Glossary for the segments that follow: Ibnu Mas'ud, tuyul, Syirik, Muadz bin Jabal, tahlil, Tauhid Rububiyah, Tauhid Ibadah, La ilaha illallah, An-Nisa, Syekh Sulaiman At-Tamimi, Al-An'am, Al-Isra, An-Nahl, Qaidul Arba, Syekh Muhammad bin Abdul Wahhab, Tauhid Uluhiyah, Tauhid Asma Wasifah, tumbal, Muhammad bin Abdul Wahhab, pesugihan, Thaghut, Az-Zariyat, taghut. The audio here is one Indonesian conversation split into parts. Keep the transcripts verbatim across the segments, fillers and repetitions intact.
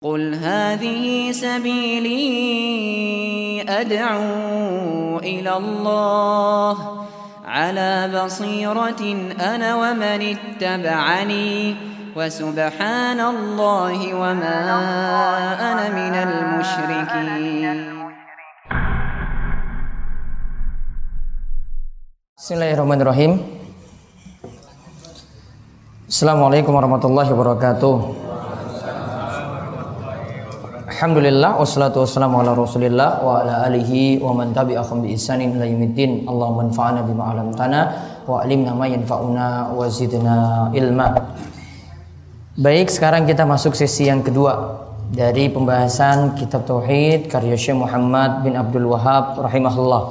قل هذه سبيلي أدعو إلى الله على بصيرة أنا ومن اتبعني وسبحان الله وما أنا من المشركين. Bismillahirrahmanirrahim. Assalamualaikum warahmatullahi wabarakatuh. Alhamdulillah wassalatu wassalamu ala Rasulillah wa ala alihi wa man tabi'ahum bi ihsanin ila yaumiddin. Allahumma anfa'na bima 'allamtana wa 'allimna ma yanfa'una wa zidna ilma. Baik, sekarang kita masuk sesi yang kedua dari pembahasan kitab tauhid karya Syekh Muhammad bin Abdul Wahhab rahimahullah.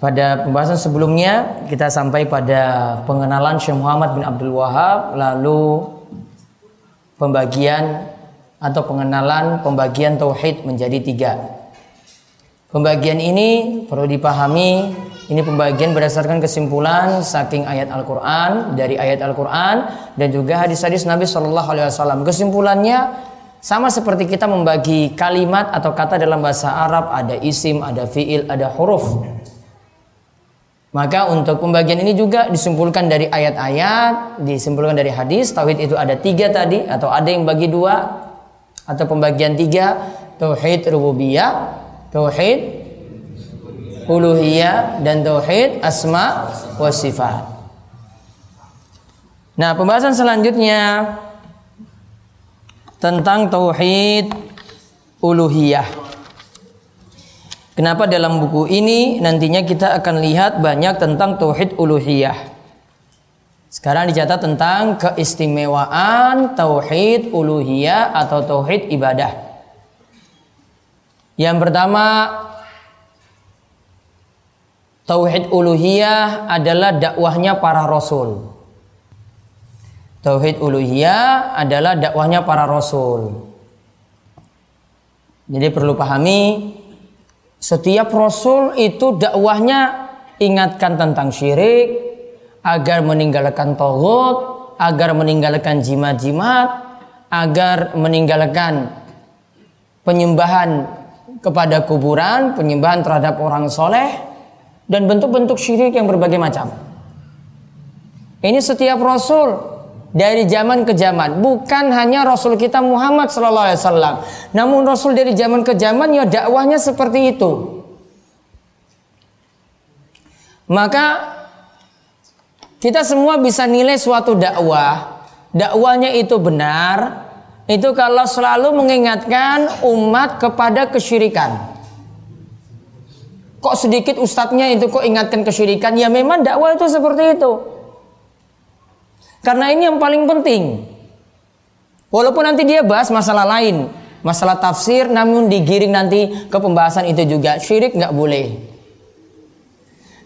Pada pembahasan sebelumnya kita sampai pada pengenalan Syekh Muhammad bin Abdul Wahhab, lalu pembagian atau pengenalan pembagian tauhid menjadi tiga. Pembagian ini perlu dipahami, ini pembagian berdasarkan kesimpulan saking ayat Al-Quran, dari ayat Al-Quran dan juga hadis-hadis Nabi Shallallahu Alaihi Wasallam. Kesimpulannya sama seperti kita membagi kalimat atau kata dalam bahasa Arab, ada isim, ada fiil, ada huruf. Maka untuk pembagian ini juga disimpulkan dari ayat-ayat, disimpulkan dari hadis. Tauhid itu ada tiga tadi, atau ada yang bagi dua, atau pembagian tiga. Tauhid Rububiyah, Tauhid Uluhiyah, dan Tauhid Asma Wasifah. Nah, pembahasan selanjutnya tentang Tauhid Uluhiyah. Kenapa dalam buku ini nantinya kita akan lihat banyak tentang Tauhid Uluhiyah. Sekarang dicatat tentang keistimewaan Tauhid Uluhiyah atau Tauhid Ibadah. Yang pertama, Tauhid Uluhiyah adalah dakwahnya para Rasul. Tauhid Uluhiyah adalah dakwahnya para Rasul. Jadi perlu pahami, setiap Rasul itu dakwahnya ingatkan tentang syirik, agar meninggalkan thaghut, agar meninggalkan jimat-jimat, agar meninggalkan penyembahan kepada kuburan, penyembahan terhadap orang soleh, dan bentuk-bentuk syirik yang berbagai macam. Ini setiap Rasul dari zaman ke zaman, bukan hanya Rasul kita Muhammad Sallallahu Alaihi Wasallam, namun Rasul dari zaman ke zaman ya dakwahnya seperti itu. Maka kita semua bisa nilai suatu dakwah, dakwahnya itu benar, itu kalau selalu mengingatkan umat kepada kesyirikan. Kok sedikit ustadznya itu kok ingatkan kesyirikan? Ya memang dakwah itu seperti itu. Karena ini yang paling penting. Walaupun nanti dia bahas masalah lain, masalah tafsir, namun digiring nanti ke pembahasan itu juga. Syirik nggak boleh.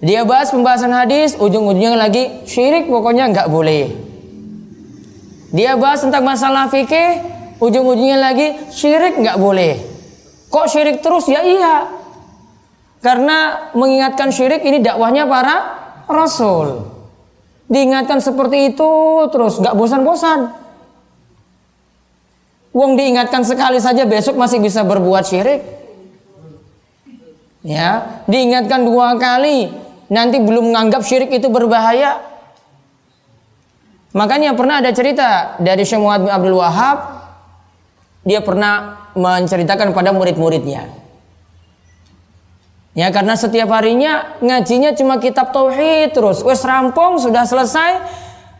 Dia bahas pembahasan hadis, ujung-ujungnya lagi syirik pokoknya nggak boleh. Dia bahas tentang masalah fikih, ujung-ujungnya lagi syirik nggak boleh. Kok syirik terus? Ya iya. Karena mengingatkan syirik ini dakwahnya para Rasul. Diingatkan seperti itu terus, gak bosan-bosan. Wong diingatkan sekali saja besok masih bisa berbuat syirik. Ya, diingatkan dua kali nanti belum menganggap syirik itu berbahaya. Makanya pernah ada cerita dari Syekh Muhammad bin Abdul Wahhab, dia pernah menceritakan pada murid-muridnya. Ya, karena setiap harinya ngajinya cuma kitab tauhid terus. Wes rampung, sudah selesai,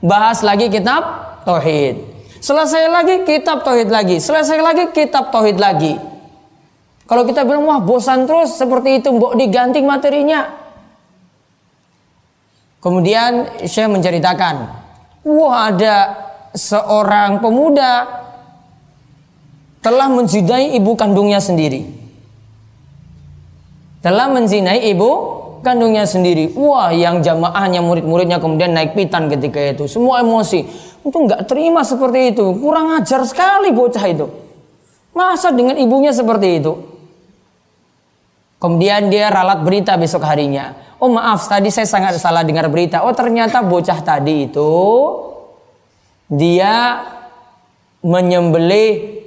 bahas lagi kitab tauhid. Selesai lagi kitab tauhid lagi, selesai lagi kitab tauhid lagi. Kalau kita bilang wah bosan terus seperti itu, mbok diganti materinya. Kemudian Syekh menceritakan, wah ada seorang pemuda telah menzinai ibu kandungnya sendiri. Telah menzinai ibu kandungnya sendiri. Wah, yang jamaahnya murid-muridnya kemudian naik pitan ketika itu. Semua emosi. Itu nggak terima seperti itu. Kurang ajar sekali bocah itu. Masa dengan ibunya seperti itu? Kemudian dia ralat berita besok harinya. Oh maaf, tadi saya sangat salah dengar berita. Oh ternyata bocah tadi itu dia menyembelih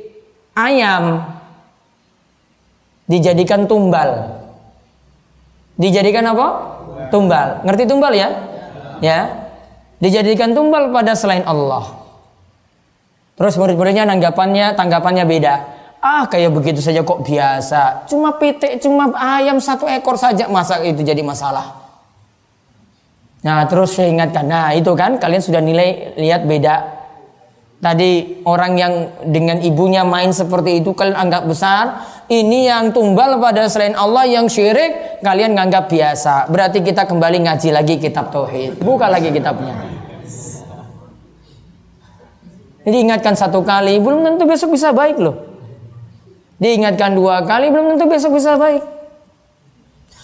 ayam dijadikan tumbal. Dijadikan apa? Tumbal. Ngerti tumbal ya? Ya. Dijadikan tumbal pada selain Allah. Terus murid-muridnya tanggapannya tanggapannya beda. Ah, kayak begitu saja kok biasa. Cuma pitik, cuma ayam satu ekor saja, masa itu jadi masalah. Nah, terus saya ingatkan. Nah, itu kan kalian sudah nilai, lihat beda. Tadi orang yang dengan ibunya main seperti itu kalian anggap besar. Ini yang tumbal pada selain Allah, yang syirik, kalian nganggap biasa. Berarti kita kembali ngaji lagi kitab Tauhid. Buka lagi kitabnya. Diingatkan satu kali, belum tentu besok bisa baik loh. Diingatkan dua kali, belum tentu besok bisa baik.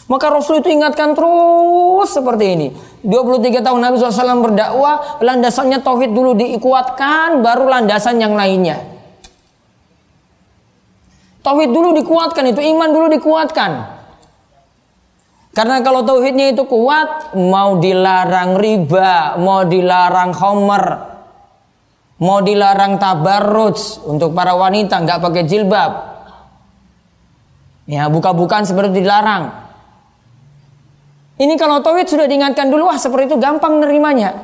Maka Rasul itu ingatkan terus seperti ini. dua puluh tiga tahun Nabi shallallahu alaihi wasallam berdakwah, landasannya tauhid dulu dikuatkan, baru landasan yang lainnya. Tauhid dulu dikuatkan, itu iman dulu dikuatkan. Karena kalau tauhidnya itu kuat, mau dilarang riba, mau dilarang khamr, mau dilarang tabarruj untuk para wanita nggak pakai jilbab. Ya, buka-bukaan seperti dilarang. Ini kalau tauhid sudah diingatkan dulu, wah seperti itu gampang nerimanya.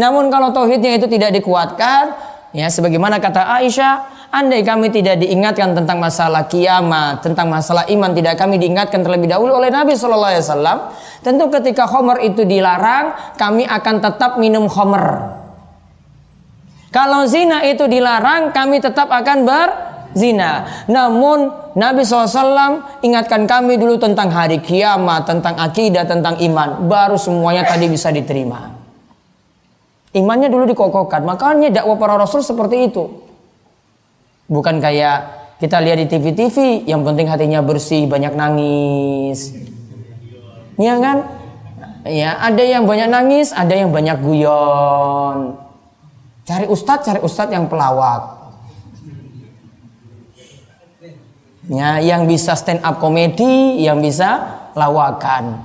Namun kalau tauhidnya itu tidak dikuatkan, ya sebagaimana kata Aisyah, andai kami tidak diingatkan tentang masalah kiamat, tentang masalah iman, tidak kami diingatkan terlebih dahulu oleh Nabi Shallallahu Alaihi Wasallam, tentu ketika khamr itu dilarang, kami akan tetap minum khamr. Kalau zina itu dilarang, kami tetap akan berzina. Namun Nabi shallallahu alaihi wasallam ingatkan kami dulu tentang hari kiamat, tentang akidah, tentang iman. Baru semuanya tadi bisa diterima. Imannya dulu dikokokkan. Makanya dakwah para rasul seperti itu. Bukan kayak kita lihat di T V-T V, yang penting hatinya bersih, banyak nangis. Iya kan? Ya, ada yang banyak nangis, ada yang banyak guyon. Cari ustadz, cari ustadz yang pelawak. Ya, yang bisa stand up komedi, yang bisa lawakan.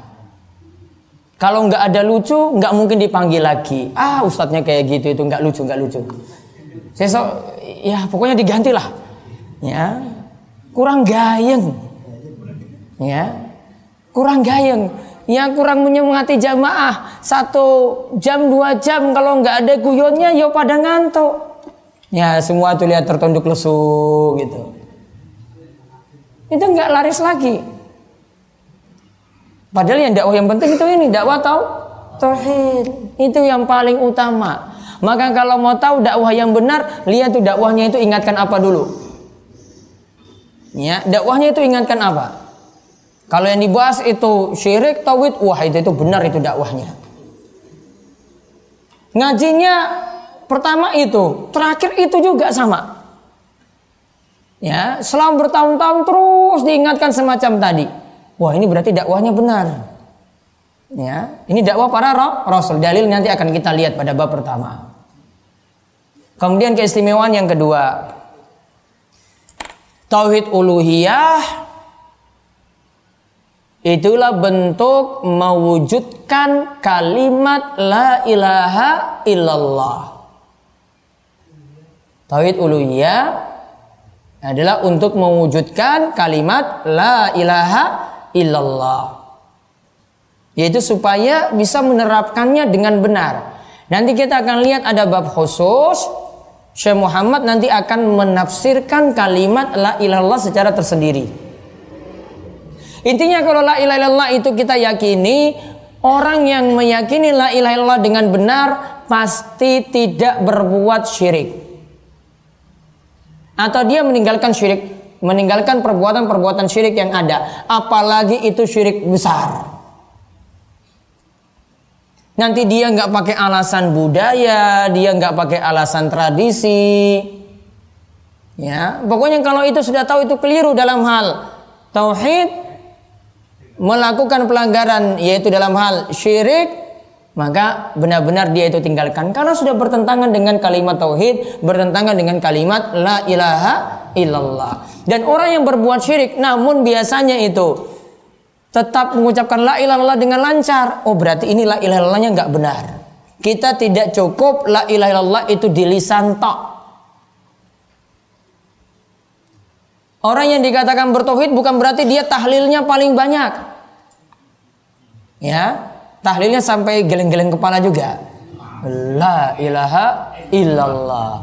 Kalau nggak ada lucu, nggak mungkin dipanggil lagi. Ah, ustadznya kayak gitu, itu nggak lucu, nggak lucu. Sesok, ya pokoknya digantilah. Ya, kurang gayeng. Ya, kurang gayeng. Ya, kurang menyemangati jamaah. Satu jam, dua jam kalau nggak ada guyonnya, ya pada ngantuk. Ya, semua tuh lihat tertunduk lesu gitu. Itu nggak laris lagi. Padahal yang dakwah yang penting itu ini dakwah tahu tauhid. Itu yang paling utama. Maka kalau mau tahu dakwah yang benar, lihat tuh dakwahnya itu ingatkan apa dulu. Ya, dakwahnya itu ingatkan apa? Kalau yang dibahas itu syirik, tauhid, wah itu itu benar itu dakwahnya. Ngajinya pertama itu, terakhir itu juga sama. Ya, selama bertahun-tahun terus diingatkan semacam tadi. Wah, ini berarti dakwahnya benar. Ya, ini dakwah para rasul. Dalil nanti akan kita lihat pada bab pertama. Kemudian keistimewaan yang kedua, tauhid uluhiyah itulah bentuk mewujudkan kalimat la ilaha illallah. Tauhid uluhiyah adalah untuk mewujudkan kalimat la ilaha illallah, yaitu supaya bisa menerapkannya dengan benar. Nanti kita akan lihat ada bab khusus. Syekh Muhammad nanti akan menafsirkan kalimat la ilallah secara tersendiri. Intinya kalau la ilaha illallah itu kita yakini, orang yang meyakini la ilaha illallah dengan benar pasti tidak berbuat syirik atau dia meninggalkan syirik, meninggalkan perbuatan-perbuatan syirik yang ada, apalagi itu syirik besar. Nanti dia nggak pakai alasan budaya, dia nggak pakai alasan tradisi, ya pokoknya kalau itu sudah tahu itu keliru dalam hal tauhid, melakukan pelanggaran yaitu dalam hal syirik, maka benar-benar dia itu tinggalkan. Karena sudah bertentangan dengan kalimat tauhid, bertentangan dengan kalimat la ilaha illallah. Dan orang yang berbuat syirik namun biasanya itu tetap mengucapkan la ilaha illallah dengan lancar, oh berarti ini la ilaha illallahnya enggak benar. Kita tidak cukup la ilaha illallah itu di lisan tok. Orang yang dikatakan bertauhid bukan berarti dia tahlilnya paling banyak. Ya, tahlilnya sampai geleng-geleng kepala juga. La ilaha illallah.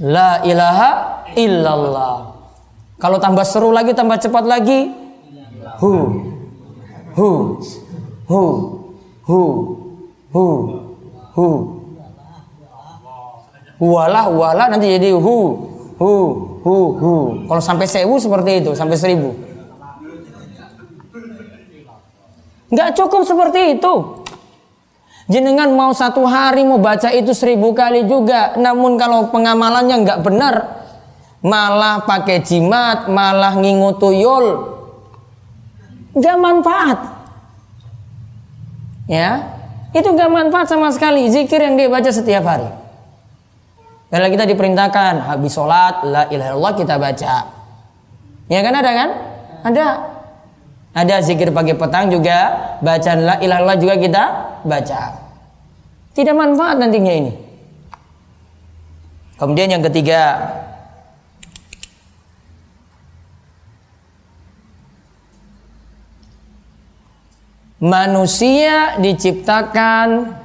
La ilaha illallah. Kalau tambah seru lagi, tambah cepat lagi. Hu hu hu hu hu hu. Walah walah nanti jadi hu. Hu, hu, hu. Kalau sampai sewu seperti itu, sampai seribu. Nggak cukup seperti itu. Jenengan mau satu hari mau baca itu seribu kali juga. Namun kalau pengamalannya nggak benar, malah pakai jimat, malah ngingu tuyul, nggak manfaat. Ya, itu nggak manfaat sama sekali. Zikir yang dia baca setiap hari. Karena kita diperintahkan habis sholat la ilaha illallah kita baca. Ya kan ada kan? Ada. Ada zikir pagi petang juga, bacaan la ilaha illallah juga kita baca. Tidak manfaat nantinya ini. Kemudian yang ketiga, manusia diciptakan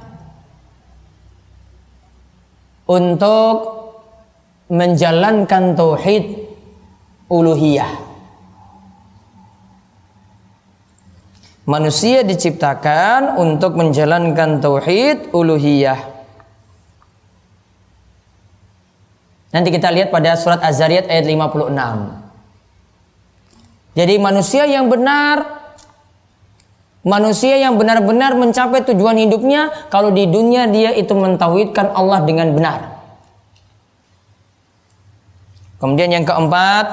untuk menjalankan tauhid uluhiyah. Manusia diciptakan untuk menjalankan tauhid uluhiyah. Nanti kita lihat pada surat Az-Zariyat ayat lima puluh enam. Jadi manusia yang benar, manusia yang benar-benar mencapai tujuan hidupnya, kalau di dunia dia itu mentauhidkan Allah dengan benar. Kemudian yang keempat,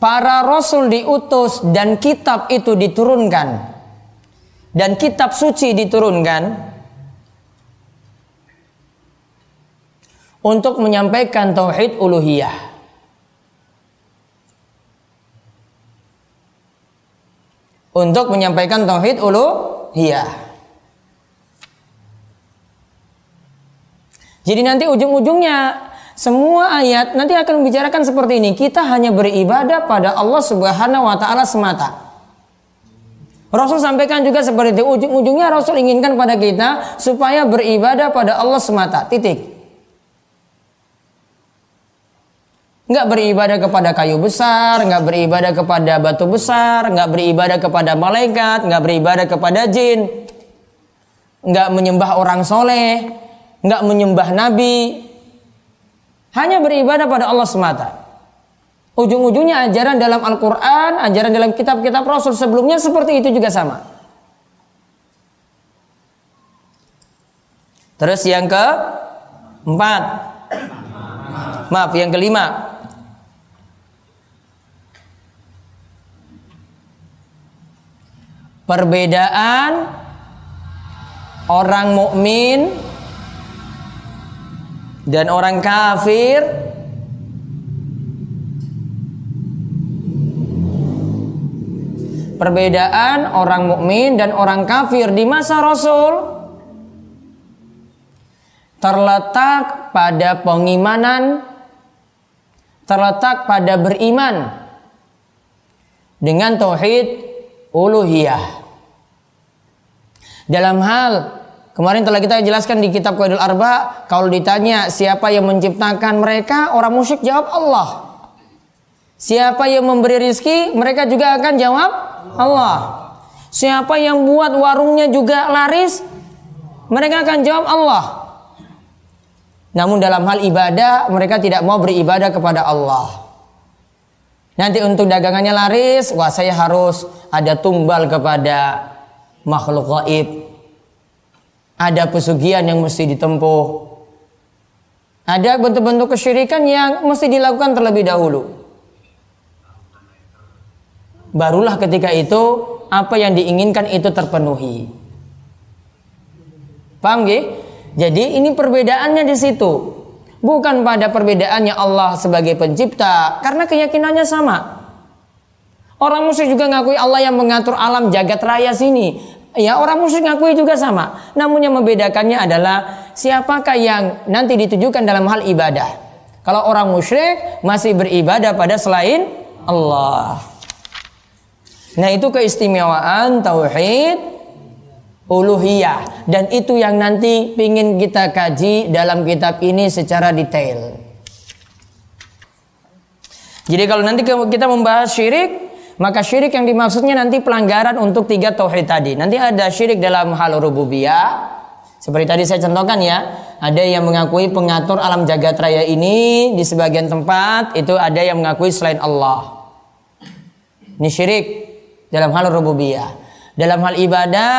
para rasul diutus dan kitab itu diturunkan. Dan kitab suci diturunkan untuk menyampaikan tauhid uluhiyah. Untuk menyampaikan tauhid uluhiyah. Jadi nanti ujung-ujungnya semua ayat nanti akan membicarakan seperti ini. Kita hanya beribadah pada Allah Subhanahu Wa Taala semata. Rasul sampaikan juga seperti itu. Ujung-ujungnya Rasul inginkan pada kita supaya beribadah pada Allah semata. Titik. Nggak beribadah kepada kayu besar, nggak beribadah kepada batu besar, nggak beribadah kepada malaikat, nggak beribadah kepada jin, nggak menyembah orang soleh, nggak menyembah nabi, hanya beribadah pada Allah semata. Ujung-ujungnya ajaran dalam Al-Quran, ajaran dalam kitab-kitab Rasul sebelumnya seperti itu juga sama. Terus yang ke empat, maaf yang kelima. Perbedaan orang mukmin dan orang kafir perbedaan orang mukmin dan orang kafir di masa Rasul terletak pada pengimanan, terletak pada beriman dengan tauhid uluhiyah. Dalam hal, kemarin telah kita jelaskan di kitab Qaidul Arba, kalau ditanya siapa yang menciptakan mereka, orang musyrik jawab Allah. Siapa yang memberi rizki, mereka juga akan jawab Allah. Siapa yang buat warungnya juga laris, mereka akan jawab Allah. Namun dalam hal ibadah, mereka tidak mau beribadah kepada Allah. Nanti untuk dagangannya laris, wah saya harus ada tumbal kepada makhluk gaib, ada pesugihan yang mesti ditempuh, ada bentuk-bentuk kesyirikan yang mesti dilakukan terlebih dahulu. Barulah ketika itu apa yang diinginkan itu terpenuhi. Paham gak? Jadi ini perbedaannya di situ, bukan pada perbedaannya Allah sebagai pencipta, karena keyakinannya sama. Orang musyrik juga ngakui Allah yang mengatur alam jagat raya sini. Ya, orang musyrik ngakui juga sama. Namun yang membedakannya adalah siapakah yang nanti ditujukan dalam hal ibadah. Kalau orang musyrik masih beribadah pada selain Allah. Nah, itu keistimewaan tauhid uluhiyah, dan itu yang nanti ingin kita kaji dalam kitab ini secara detail. Jadi kalau nanti kita membahas syirik, maka syirik yang dimaksudnya nanti pelanggaran untuk tiga tauhid tadi. Nanti ada syirik dalam hal rububiyah, seperti tadi saya contohkan ya, ada yang mengakui pengatur alam jagat raya ini di sebagian tempat, itu ada yang mengakui selain Allah. Ini syirik dalam hal rububiyah. Dalam hal ibadah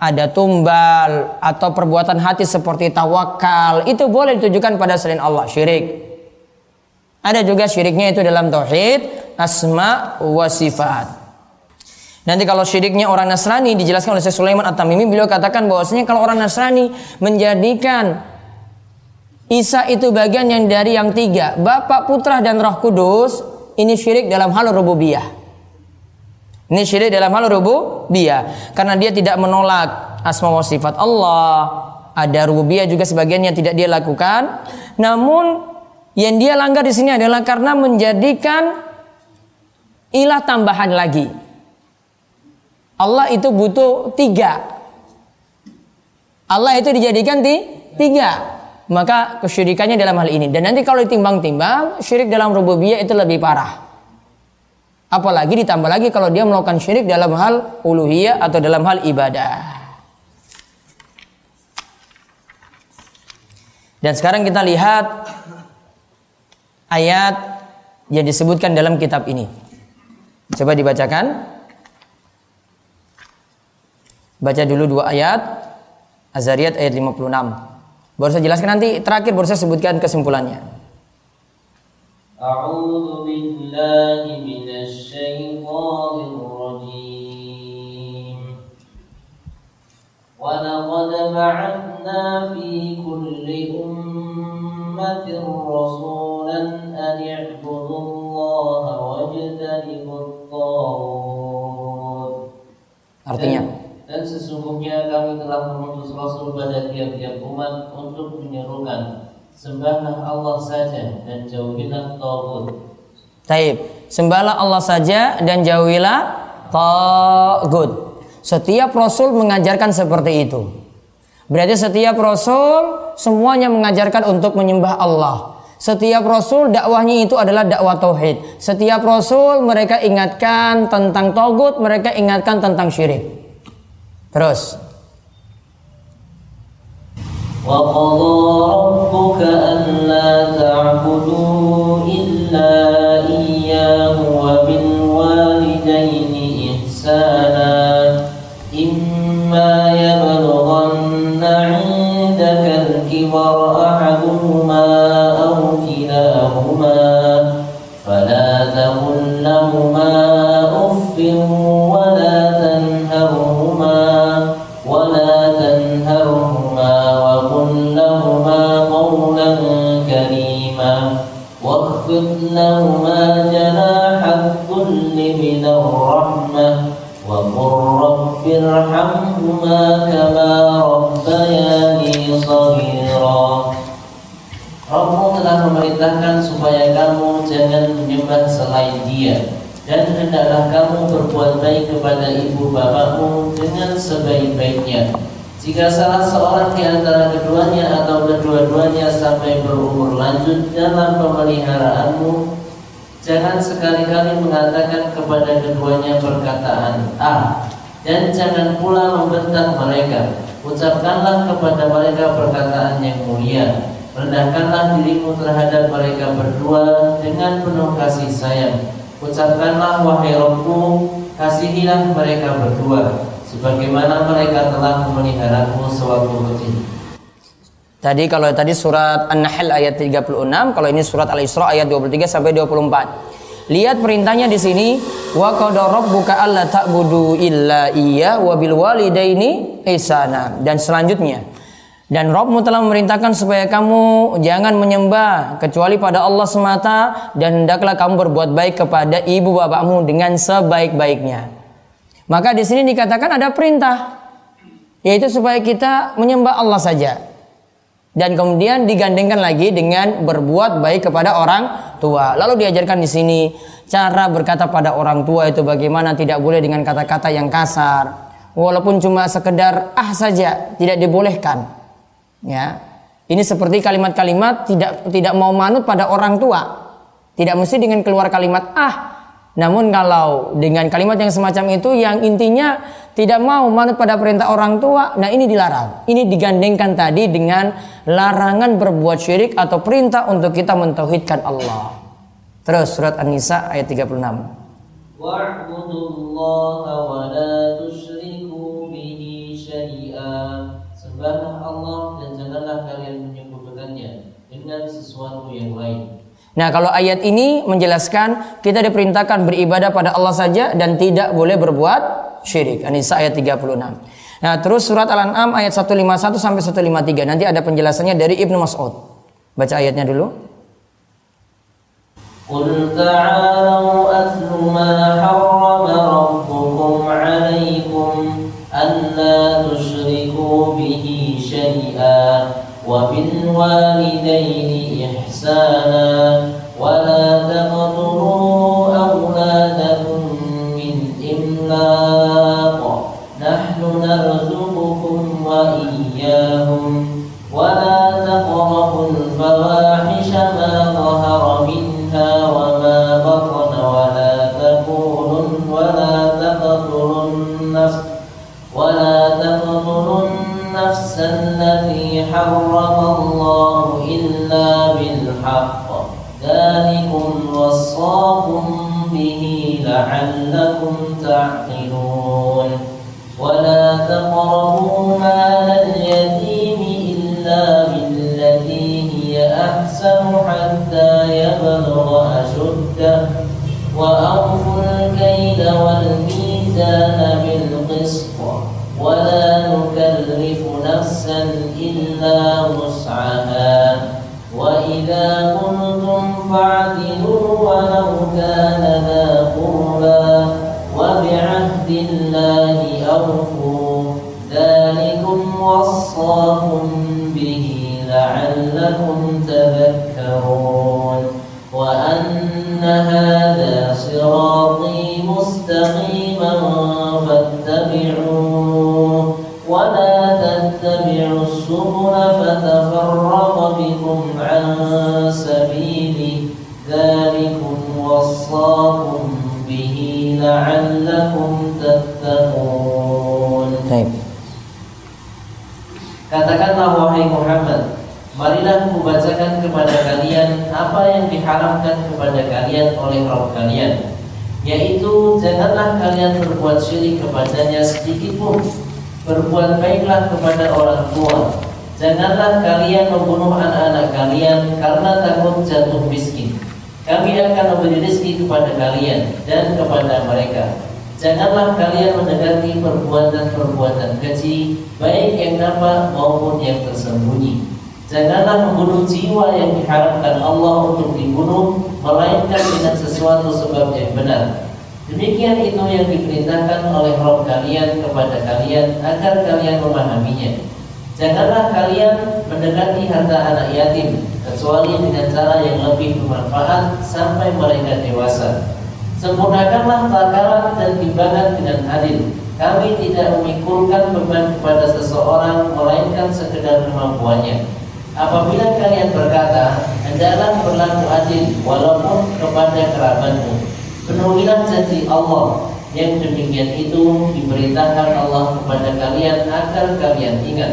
ada tumbal atau perbuatan hati seperti tawakal, itu boleh ditujukan pada selain Allah, syirik. Ada juga syiriknya itu dalam tauhid asma wasifat. Nanti kalau syiriknya orang Nasrani dijelaskan oleh Syekh Sulaiman At-Tamimi, beliau katakan bahwasanya kalau orang Nasrani menjadikan Isa itu bagian yang dari yang tiga, Bapa, Putra dan Roh Kudus, ini syirik dalam hal rububiyah. Ini syirik dalam hal rububiyah, karena dia tidak menolak asma wa sifat Allah. Ada rububiyah juga sebagian yang tidak dia lakukan. Namun yang dia langgar di sini adalah karena menjadikan ilah tambahan lagi. Allah itu butuh tiga. Allah itu dijadikan tiga. Maka kesyirikannya dalam hal ini. Dan nanti kalau ditimbang-timbang, syirik dalam rububiyah itu lebih parah. Apalagi ditambah lagi kalau dia melakukan syirik dalam hal uluhiyah atau dalam hal ibadah. Dan sekarang kita lihat ayat yang disebutkan dalam kitab ini. Coba dibacakan. Baca dulu dua ayat. Az-Zariyat ayat lima puluh enam. Baru saya jelaskan nanti, terakhir baru saya sebutkan kesimpulannya. A'udzu billahi minasy syaithanir rajim. Wa laqad ba'atsna fi kulli ummatin rasulan an i'budullaha wajtanibut taghut. Artinya, dan sesungguhnya kami telah mengutus rasul pada tiap-tiap umat untuk menyerukan sembahlah Allah saja dan jauhilah taghut. Taib, sembahlah Allah saja dan jauhilah taghut. Setiap rasul mengajarkan seperti itu. Berarti setiap rasul semuanya mengajarkan untuk menyembah Allah. Setiap rasul dakwahnya itu adalah dakwah tauhid. Setiap rasul mereka ingatkan tentang taghut, mereka ingatkan tentang syirik. Terus وَقَضَى رَبُّكَ أَلَّا تَعْبُدُوا إِلَّا إِيَّاهُ وَبِالْوَالِدَيْنِ إِحْسَانًا إِمَّا يَبْلُغَنَّ عِندَكَ الْكِبَرَ أَحَدُهُمَا أَوْ كِلَاهُمَا فَلَا تَقُل لَّهُمَا أُفٍّ وَلَا تَنْهَرْهُمَا وَلَا تَنْهَرْهُمَا واخفض لهما جناح الذل من الرحمة وقل رب ارحمهما كما ربياني صغيرا. Rabbmu telah memerintahkan supaya kamu jangan menyembah selain Dia, dan hendaklah kamu berbuat baik kepada ibu bapakmu dengan sebaik-baiknya. Jika salah seorang di antara keduanya atau kedua-duanya sampai berumur lanjut dalam pemeliharaanmu, jangan sekali-kali mengatakan kepada keduanya perkataan A, dan jangan pula membentak mereka. Ucapkanlah kepada mereka perkataan yang mulia. Rendahkanlah dirimu terhadap mereka berdua dengan penuh kasih sayang. Ucapkanlah, wahai Rabbmu, kasihilah mereka berdua sebagaimana mereka telah memeliharamu sewaktu kecil. Tadi kalau tadi surat An-Nahl ayat tiga puluh enam, kalau ini surat Al-Isra ayat dua puluh tiga sampai dua puluh empat. Lihat perintahnya di sini, wa qad rabbuka alla ta'budu illa iyya wa bil walidaini ihsana. Dan selanjutnya, dan Rabbmu telah memerintahkan supaya kamu jangan menyembah kecuali pada Allah semata, dan hendaklah kamu berbuat baik kepada ibu bapakmu dengan sebaik-baiknya. Maka di sini dikatakan ada perintah. yaitu supaya kita menyembah Allah saja. Dan kemudian digandengkan lagi dengan berbuat baik kepada orang tua. Lalu diajarkan di sini cara berkata pada orang tua itu bagaimana, tidak boleh dengan kata-kata yang kasar. Walaupun cuma sekedar ah saja, tidak dibolehkan. Ya. Ini seperti kalimat-kalimat tidak tidak mau manut pada orang tua. Tidak mesti dengan keluar kalimat ah. Namun kalau dengan kalimat yang semacam itu yang intinya tidak mau manut pada perintah orang tua, nah ini dilarang. Ini digandengkan tadi dengan larangan berbuat syirik atau perintah untuk kita mentauhidkan Allah. Terus surat An-Nisa ayat tiga puluh enam. Wa'budullaha wa la tusyriku bihi syai'an. Sembahlah Allah dan janganlah kalian menyekutukannya dengan sesuatu yang lain. Nah, kalau ayat ini menjelaskan kita diperintahkan beribadah pada Allah saja dan tidak boleh berbuat syirik. An-Nisa ayat tiga puluh enam. Nah, terus surat Al-An'am ayat seratus lima puluh satu sampai seratus lima puluh tiga. Nanti ada penjelasannya dari Ibnu Mas'ud. Baca ayatnya dulu. Qul ta'alu atlu ma harrama rabbukum 'alaikum alla tusyriku bihi syai'an wa bil walidaini ihsana. ولا تقتلوا أولادكم من إملاق نحن نرزقكم وإياهم ولا تقربوا الفواحش ما ظهر منها وما بطن ولا تقولوا ولا تقتلوا النفس ولا تقتلوا النفس التي حرم الله إلا بالحق ذلكم وصاكم به لعلكم تعقلون ولا تقربوا مال اليتيم إلا بالتي هي أحسن حتى يبلغ أشده وأوفوا الكيل والميزان بالقسط ولا نكلف نفسا إلا وسعها وإذا كنتم فاعدلوا ولو كان ذا قربى وبعهد الله أوفوا ذلكم وصاكم به لعلكم تذكرون وأن هذا صراطي مستقيما فاتبعوه ولا تتبعوا السبل فتفرق بكم عن سبيله ذلكم وصاكم به لعلكم تتقون. Katakanlah wahai Muhammad, marilah kubacakan kepada kalian apa yang diharamkan kepada kalian oleh Rabb kalian, yaitu janganlah kalian berbuat syirik kepadanya sedikitpun. Berbuat baiklah kepada orang tua. Janganlah kalian membunuh anak-anak kalian karena takut jatuh miskin. Kami akan memberi rezeki kepada kalian dan kepada mereka. Janganlah kalian mendekati perbuatan-perbuatan keji, baik yang nampak maupun yang tersembunyi. Janganlah membunuh jiwa yang diharamkan Allah untuk dibunuh, melainkan dengan sesuatu sebab yang benar. Demikian itu yang diperintahkan oleh Rabb kalian kepada kalian agar kalian memahaminya. Janganlah kalian mendekati harta anak yatim kecuali dengan cara yang lebih bermanfaat sampai mereka dewasa. Sempurnakanlah takaran dan timbangan dengan adil. Kami tidak memikulkan beban kepada seseorang melainkan sekedar kemampuannya. Apabila kalian berkata, hendaklah berlaku adil walaupun kepada kerabatmu. Penuhilah janji Allah. Yang demikian itu diperintahkan Allah kepada kalian agar kalian ingat.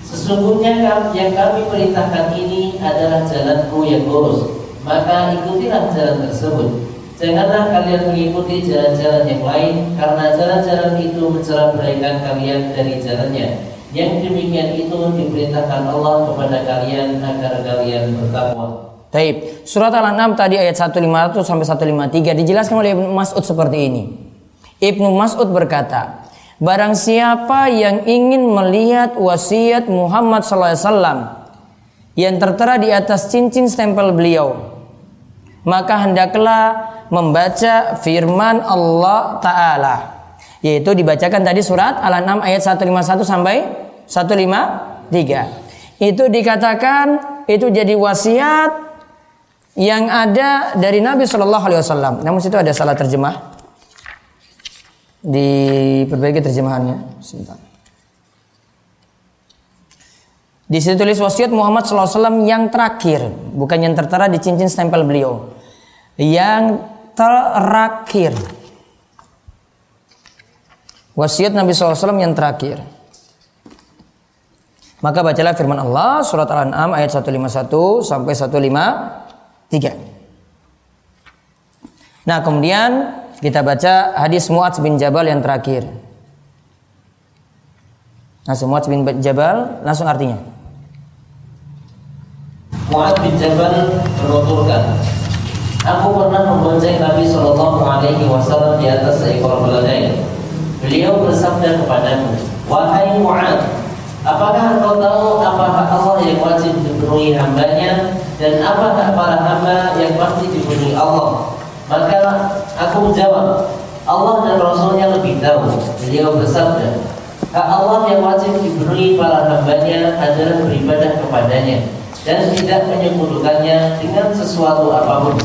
Sesungguhnya yang kami perintahkan ini adalah jalanku yang lurus, maka ikutilah jalan tersebut. Janganlah kalian mengikuti jalan-jalan yang lain, karena jalan-jalan itu menceraikan kalian dari jalannya. Yang demikian itu diperintahkan Allah kepada kalian agar kalian bertakwa. Taib. Surat Al-An'am tadi ayat seratus lima puluh satu sampai seratus lima puluh tiga dijelaskan oleh Ibnu Mas'ud seperti ini. Ibnu Mas'ud berkata, barang siapa yang ingin melihat wasiat Muhammad sallallahu alaihi wasallam yang tertera di atas cincin stempel beliau, maka hendaklah membaca firman Allah Ta'ala yaitu dibacakan tadi surat Al-An'am ayat seratus lima puluh satu sampai seratus lima puluh tiga. Itu dikatakan itu jadi wasiat yang ada dari Nabi Shallallahu Alaihi Wasallam. Namun situ ada salah terjemah, diperbaiki terjemahannya. Sebentar. Di situ tulis wasiat Muhammad Shallallahu Alaihi Wasallam yang terakhir, bukan yang tertera di cincin stempel beliau, yang terakhir. Wasiat Nabi shallallahu alaihi wasallam yang terakhir. Maka bacalah firman Allah surat Al-An'am ayat seratus lima puluh satu sampai seratus lima puluh tiga. Nah kemudian kita baca hadis Muadz bin Jabal yang terakhir. Nah Muadz bin Jabal langsung artinya. Muadz bin Jabal menuturkan, aku pernah membonceng Nabi Shallallahu Alaihi Wasallam di atas seekor keledai. Beliau bersabda kepadaku, wahai Mu'adz, apakah engkau tahu apa hak Allah yang wajib dipenuhi hambanya dan apa hak para hamba yang pasti dipenuhi Allah? Maka aku menjawab, Allah dan Rasulnya lebih tahu. Beliau bersabda, hak Allah yang wajib dipenuhi para hambanya adalah beribadah kepadanya dan tidak menyekutukannya dengan sesuatu apapun.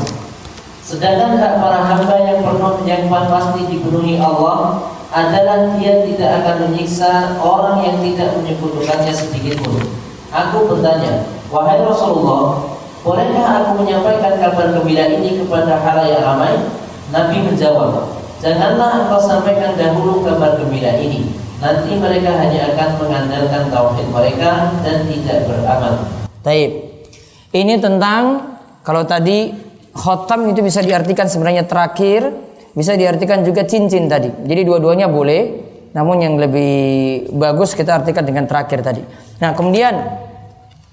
Sedangkan hak para hamba yang penuh penyangkal pasti dipenuhi Allah adalah dia tidak akan menyiksa orang yang tidak menyekutukannya sedikitpun. Aku bertanya, wahai Rasulullah, bolehkah aku menyampaikan kabar gembira ini kepada halayak ramai? Nabi menjawab, janganlah engkau sampaikan dahulu kabar gembira ini. Nanti mereka hanya akan mengandalkan tauhid mereka dan tidak beramal. Taib. Ini tentang kalau tadi khotam itu bisa diartikan sebenarnya terakhir, bisa diartikan juga cincin tadi. Jadi dua-duanya boleh, namun yang lebih bagus kita artikan dengan terakhir tadi. Nah kemudian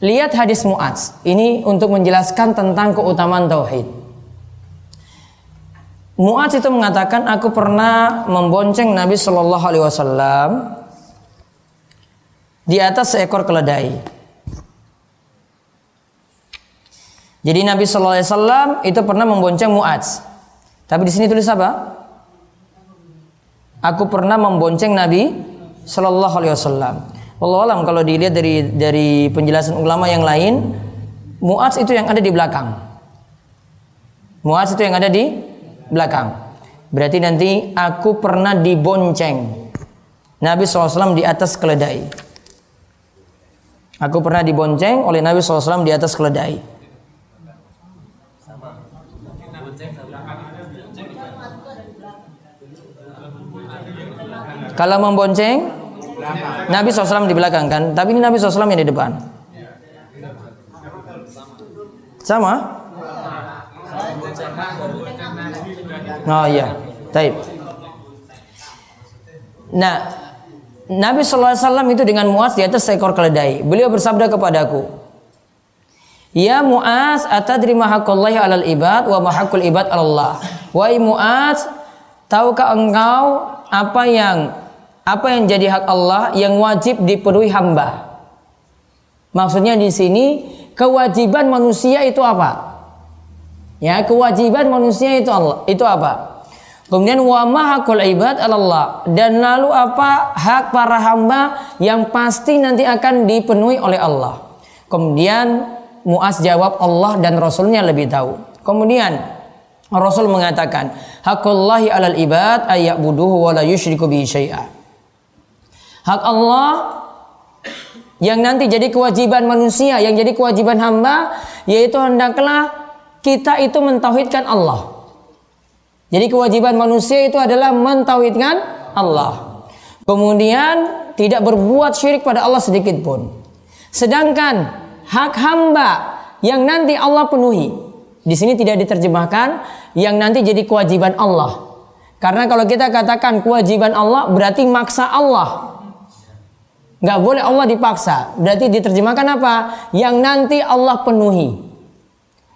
lihat hadis Muadz ini untuk menjelaskan tentang keutamaan tauhid. Muadz itu mengatakan, aku pernah membonceng Nabi Shallallahu Alaihi Wasallam di atas seekor keledai. Jadi Nabi Shallallahu Alaihi Wasallam itu pernah membonceng Muadz. Tapi di sini tulis apa? Aku pernah membonceng Nabi Shallallahu Alaihi Wasallam. Wallahu alam, kalau dilihat dari dari penjelasan ulama yang lain, Muadz itu yang ada di belakang. Muadz itu yang ada di belakang. Berarti nanti aku pernah dibonceng Nabi Shallallahu Alaihi Wasallam di atas keledai. Aku pernah dibonceng oleh Nabi Shallallahu Alaihi Wasallam di atas keledai. Kalau membonceng Nabi shallallahu alaihi wasallam di belakang kan, tapi ini Nabi shallallahu alaihi wasallam yang di depan. Sama? Oh iya, taib. Nah, Nabi shallallahu alaihi wasallam itu dengan Muadz di atas seekor keledai. Beliau bersabda kepadaku, ya Muadz, atadrima haqullahi alal ibad wa ma haqqul ibad alallah. Wahai Muadz, tahukah engkau apa yang Apa yang jadi hak Allah yang wajib dipenuhi hamba? Maksudnya di sini kewajiban manusia itu apa? Ya, kewajiban manusia itu Allah, itu apa? Kemudian wa ma hakul ibad alallah, dan lalu apa hak para hamba yang pasti nanti akan dipenuhi oleh Allah. Kemudian Muadz jawab, Allah dan Rasulnya lebih tahu. Kemudian Rasul mengatakan, hakullahi alal ibad ayyabuduhu wa la yusyriku bihi syai'a. Hak Allah yang nanti jadi kewajiban manusia, yang jadi kewajiban hamba, yaitu hendaklah kita itu mentauhidkan Allah. Jadi kewajiban manusia itu adalah mentauhidkan Allah. Kemudian tidak berbuat syirik pada Allah sedikit pun. Sedangkan hak hamba yang nanti Allah penuhi, di sini tidak diterjemahkan yang nanti jadi kewajiban Allah. Karena kalau kita katakan kewajiban Allah berarti maksa Allah. Gak boleh Allah dipaksa. Berarti diterjemahkan apa? Yang nanti Allah penuhi.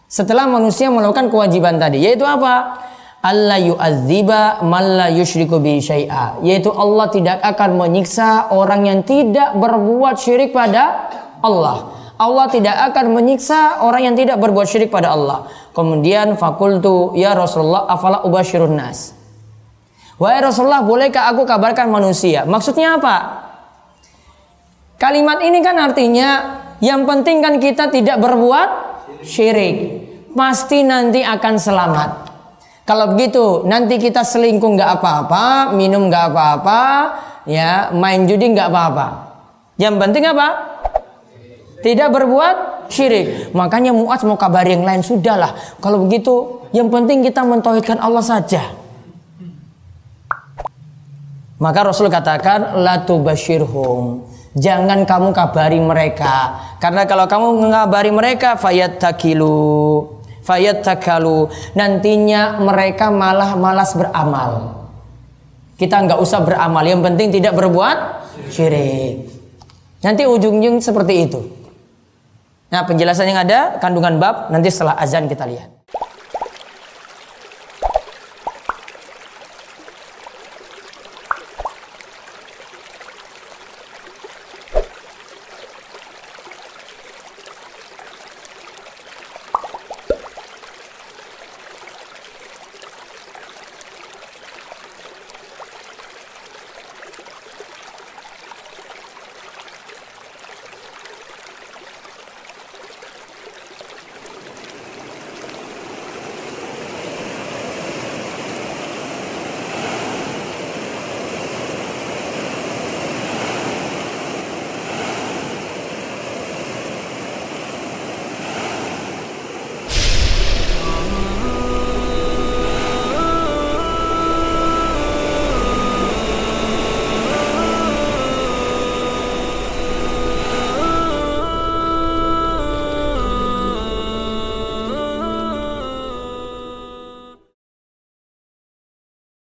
Setelah manusia melakukan kewajiban tadi. Yaitu apa? Allah yu'adziba man la yusyriku bihi syai'a. Yaitu Allah tidak akan menyiksa orang yang tidak berbuat syirik pada Allah. Allah tidak akan menyiksa orang yang tidak berbuat syirik pada Allah. Kemudian fakultu ya Rasulullah afala ubasyirun nas. Wahai Rasulullah, bolehkah aku kabarkan manusia? Maksudnya apa? Kalimat ini kan artinya yang penting kan kita tidak berbuat syirik, pasti nanti akan selamat. Kalau begitu nanti kita selingkuh nggak apa-apa, minum nggak apa-apa, ya main judi nggak apa-apa. Yang penting apa? Tidak berbuat syirik. Makanya Muadz mau kabar yang lain, sudahlah. Kalau begitu yang penting kita mentauhidkan Allah saja. Maka Rasul katakan, la tubashirhum. Jangan kamu kabari mereka, karena kalau kamu mengabari mereka fayattakilu fayattakalu, nantinya mereka malah malas beramal. Kita nggak usah beramal, yang penting tidak berbuat syirik. Nanti ujung-ujung seperti itu. Nah, penjelasan yang ada kandungan bab nanti setelah azan kita lihat.